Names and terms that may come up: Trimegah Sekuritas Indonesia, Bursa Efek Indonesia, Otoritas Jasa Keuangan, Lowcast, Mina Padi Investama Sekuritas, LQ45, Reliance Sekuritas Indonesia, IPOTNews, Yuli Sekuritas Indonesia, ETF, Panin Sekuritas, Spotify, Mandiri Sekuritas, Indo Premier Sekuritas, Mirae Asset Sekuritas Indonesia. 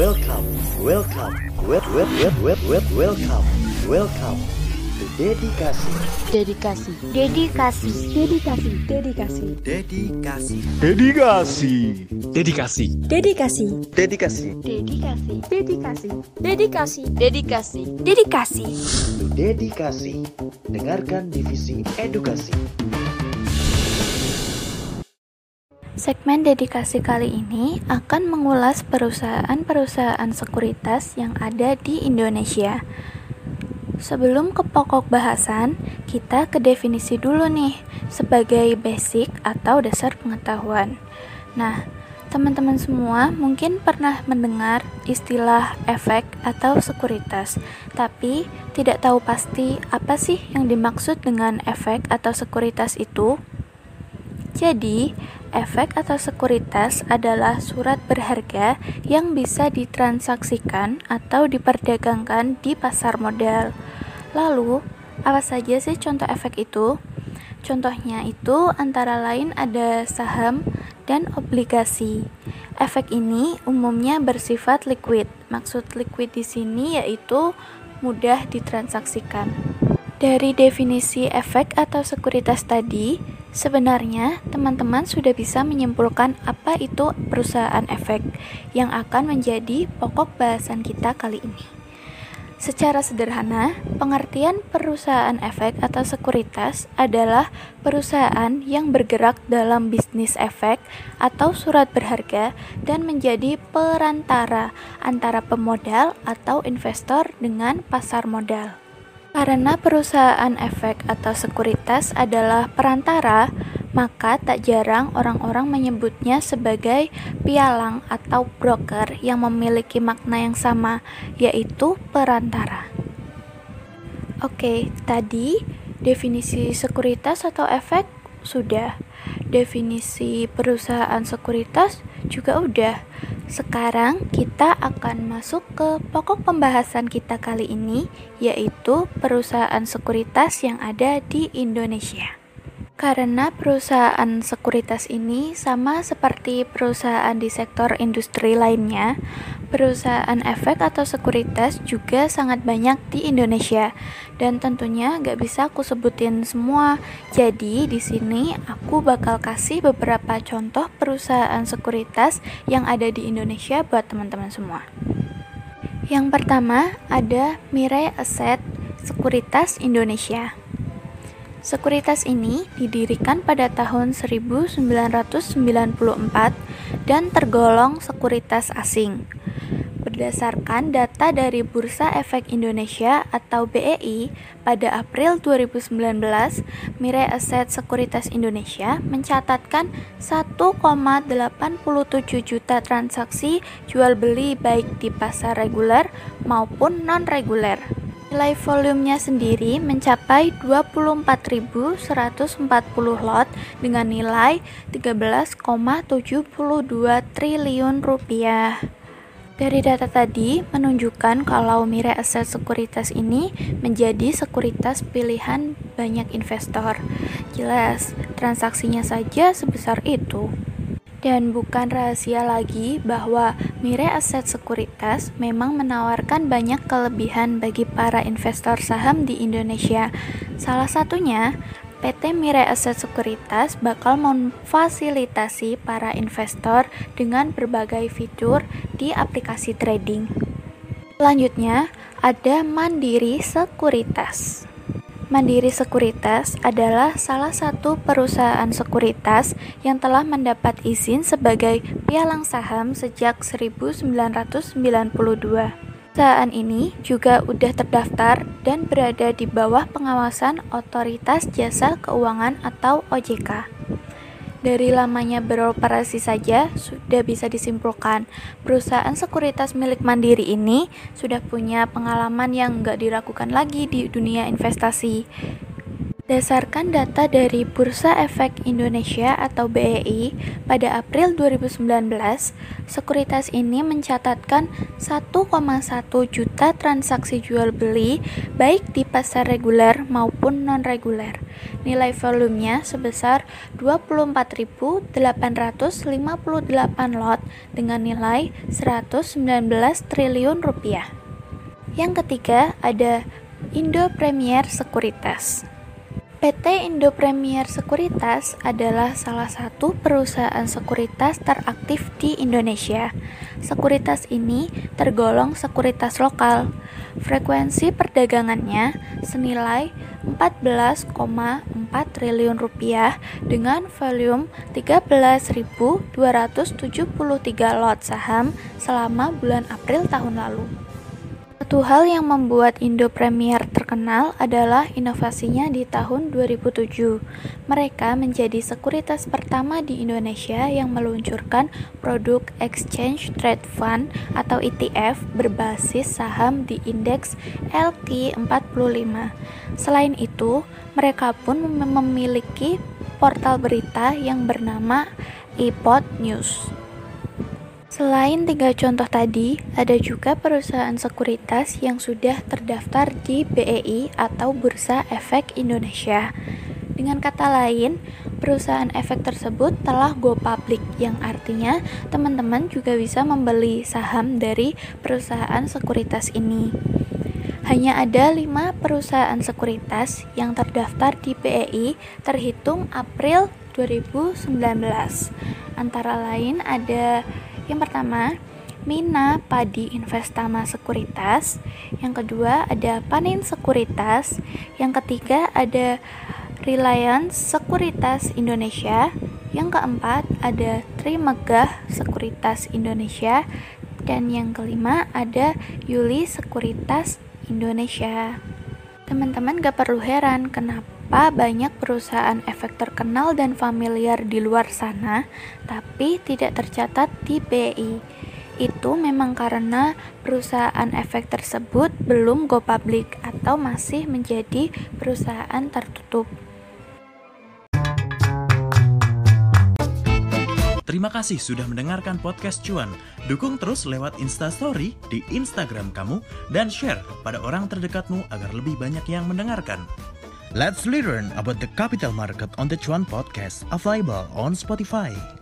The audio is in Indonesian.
Welcome to dedikasi. Dengarkan divisi edukasi. Segmen dedikasi kali ini akan mengulas perusahaan-perusahaan sekuritas yang ada di Indonesia. Sebelum ke pokok bahasan, kita ke definisi dulu nih, sebagai basic atau dasar pengetahuan. Nah, teman-teman semua mungkin pernah mendengar istilah efek atau sekuritas, tapi tidak tahu pasti apa sih yang dimaksud dengan efek atau sekuritas itu. Jadi, efek atau sekuritas adalah surat berharga yang bisa ditransaksikan atau diperdagangkan di pasar modal. Lalu, apa saja sih contoh efek itu? Contohnya itu antara lain ada saham dan obligasi. Efek ini umumnya bersifat liquid. Maksud liquid di sini yaitu mudah ditransaksikan. Dari definisi efek atau sekuritas tadi, sebenarnya, teman-teman sudah bisa menyimpulkan apa itu perusahaan efek yang akan menjadi pokok bahasan kita kali ini. Secara sederhana, pengertian perusahaan efek atau sekuritas adalah perusahaan yang bergerak dalam bisnis efek atau surat berharga dan menjadi perantara antara pemodal atau investor dengan pasar modal. Karena perusahaan efek atau sekuritas adalah perantara, maka tak jarang orang-orang menyebutnya sebagai pialang atau broker yang memiliki makna yang sama, yaitu perantara. Oke, tadi definisi sekuritas atau efek sudah. Definisi perusahaan sekuritas juga udah. Sekarang kita akan masuk ke pokok pembahasan kita kali ini, yaitu perusahaan sekuritas yang ada di Indonesia. Karena perusahaan sekuritas ini sama seperti perusahaan di sektor industri lainnya, perusahaan efek atau sekuritas juga sangat banyak di Indonesia. Dan tentunya gak bisa aku sebutin semua. Jadi di sini aku bakal kasih beberapa contoh perusahaan sekuritas yang ada di Indonesia buat teman-teman semua. Yang pertama ada Mirae Asset Sekuritas Indonesia. Sekuritas ini didirikan pada tahun 1994 dan tergolong sekuritas asing. Berdasarkan data dari Bursa Efek Indonesia atau BEI, pada April 2019, Mirae Asset Sekuritas Indonesia mencatatkan 1,87 juta transaksi jual beli baik di pasar reguler maupun non-reguler. Nilai volumenya sendiri mencapai 24.140 lot dengan nilai 13,72 triliun rupiah. Dari data tadi menunjukkan kalau Mirae Asset Sekuritas ini menjadi sekuritas pilihan banyak investor. Jelas, transaksinya saja sebesar itu. Dan bukan rahasia lagi bahwa Mirae Asset Sekuritas memang menawarkan banyak kelebihan bagi para investor saham di Indonesia. Salah satunya, PT Mirae Asset Sekuritas bakal memfasilitasi para investor dengan berbagai fitur di aplikasi trading. Selanjutnya, ada Mandiri Sekuritas. Mandiri Sekuritas adalah salah satu perusahaan sekuritas yang telah mendapat izin sebagai pialang saham sejak 1992. Perusahaan ini juga udah terdaftar dan berada di bawah pengawasan Otoritas Jasa Keuangan atau OJK. Dari lamanya beroperasi saja sudah bisa disimpulkan perusahaan sekuritas milik Mandiri ini sudah punya pengalaman yang nggak diragukan lagi di dunia investasi. Berdasarkan data dari Bursa Efek Indonesia atau BEI pada April 2019, sekuritas ini mencatatkan 1,1 juta transaksi jual beli baik di pasar reguler maupun non-reguler. Nilai volumenya sebesar 24.858 lot dengan nilai 119 triliun rupiah. Yang ketiga ada Indo Premier Sekuritas. PT Indo Premier Sekuritas adalah salah satu perusahaan sekuritas teraktif di Indonesia. Sekuritas ini tergolong sekuritas lokal. Frekuensi perdagangannya senilai 14,4 triliun rupiah dengan volume 13.273 lot saham selama bulan April tahun lalu. Satu hal yang membuat Indo Premier terkenal adalah inovasinya di tahun 2007. Mereka menjadi sekuritas pertama di Indonesia yang meluncurkan produk Exchange Trade Fund atau ETF berbasis saham di indeks LQ45. Selain itu, mereka pun memiliki portal berita yang bernama IPOTNews. Selain tiga contoh tadi, ada juga perusahaan sekuritas yang sudah terdaftar di BEI atau Bursa Efek Indonesia. Dengan kata lain, perusahaan efek tersebut telah go public, yang artinya teman-teman juga bisa membeli saham dari perusahaan sekuritas ini. Hanya ada 5 perusahaan sekuritas yang terdaftar di BEI terhitung April 2019. Antara lain ada yang pertama, Mina Padi Investama Sekuritas. Yang kedua ada Panin Sekuritas. Yang ketiga ada Reliance Sekuritas Indonesia. Yang keempat ada Trimegah Sekuritas Indonesia. Dan yang kelima ada Yuli Sekuritas Indonesia. Teman-teman gak perlu heran kenapa banyak perusahaan efek terkenal dan familiar di luar sana, tapi tidak tercatat di BEI. Itu memang karena perusahaan efek tersebut belum go public atau masih menjadi perusahaan tertutup. Terima kasih sudah mendengarkan podcast Cuan. Dukung terus lewat Instastory di Instagram kamu dan share kepada orang terdekatmu agar lebih banyak yang mendengarkan. Let's learn about the capital market on the Cuan podcast, available on Spotify.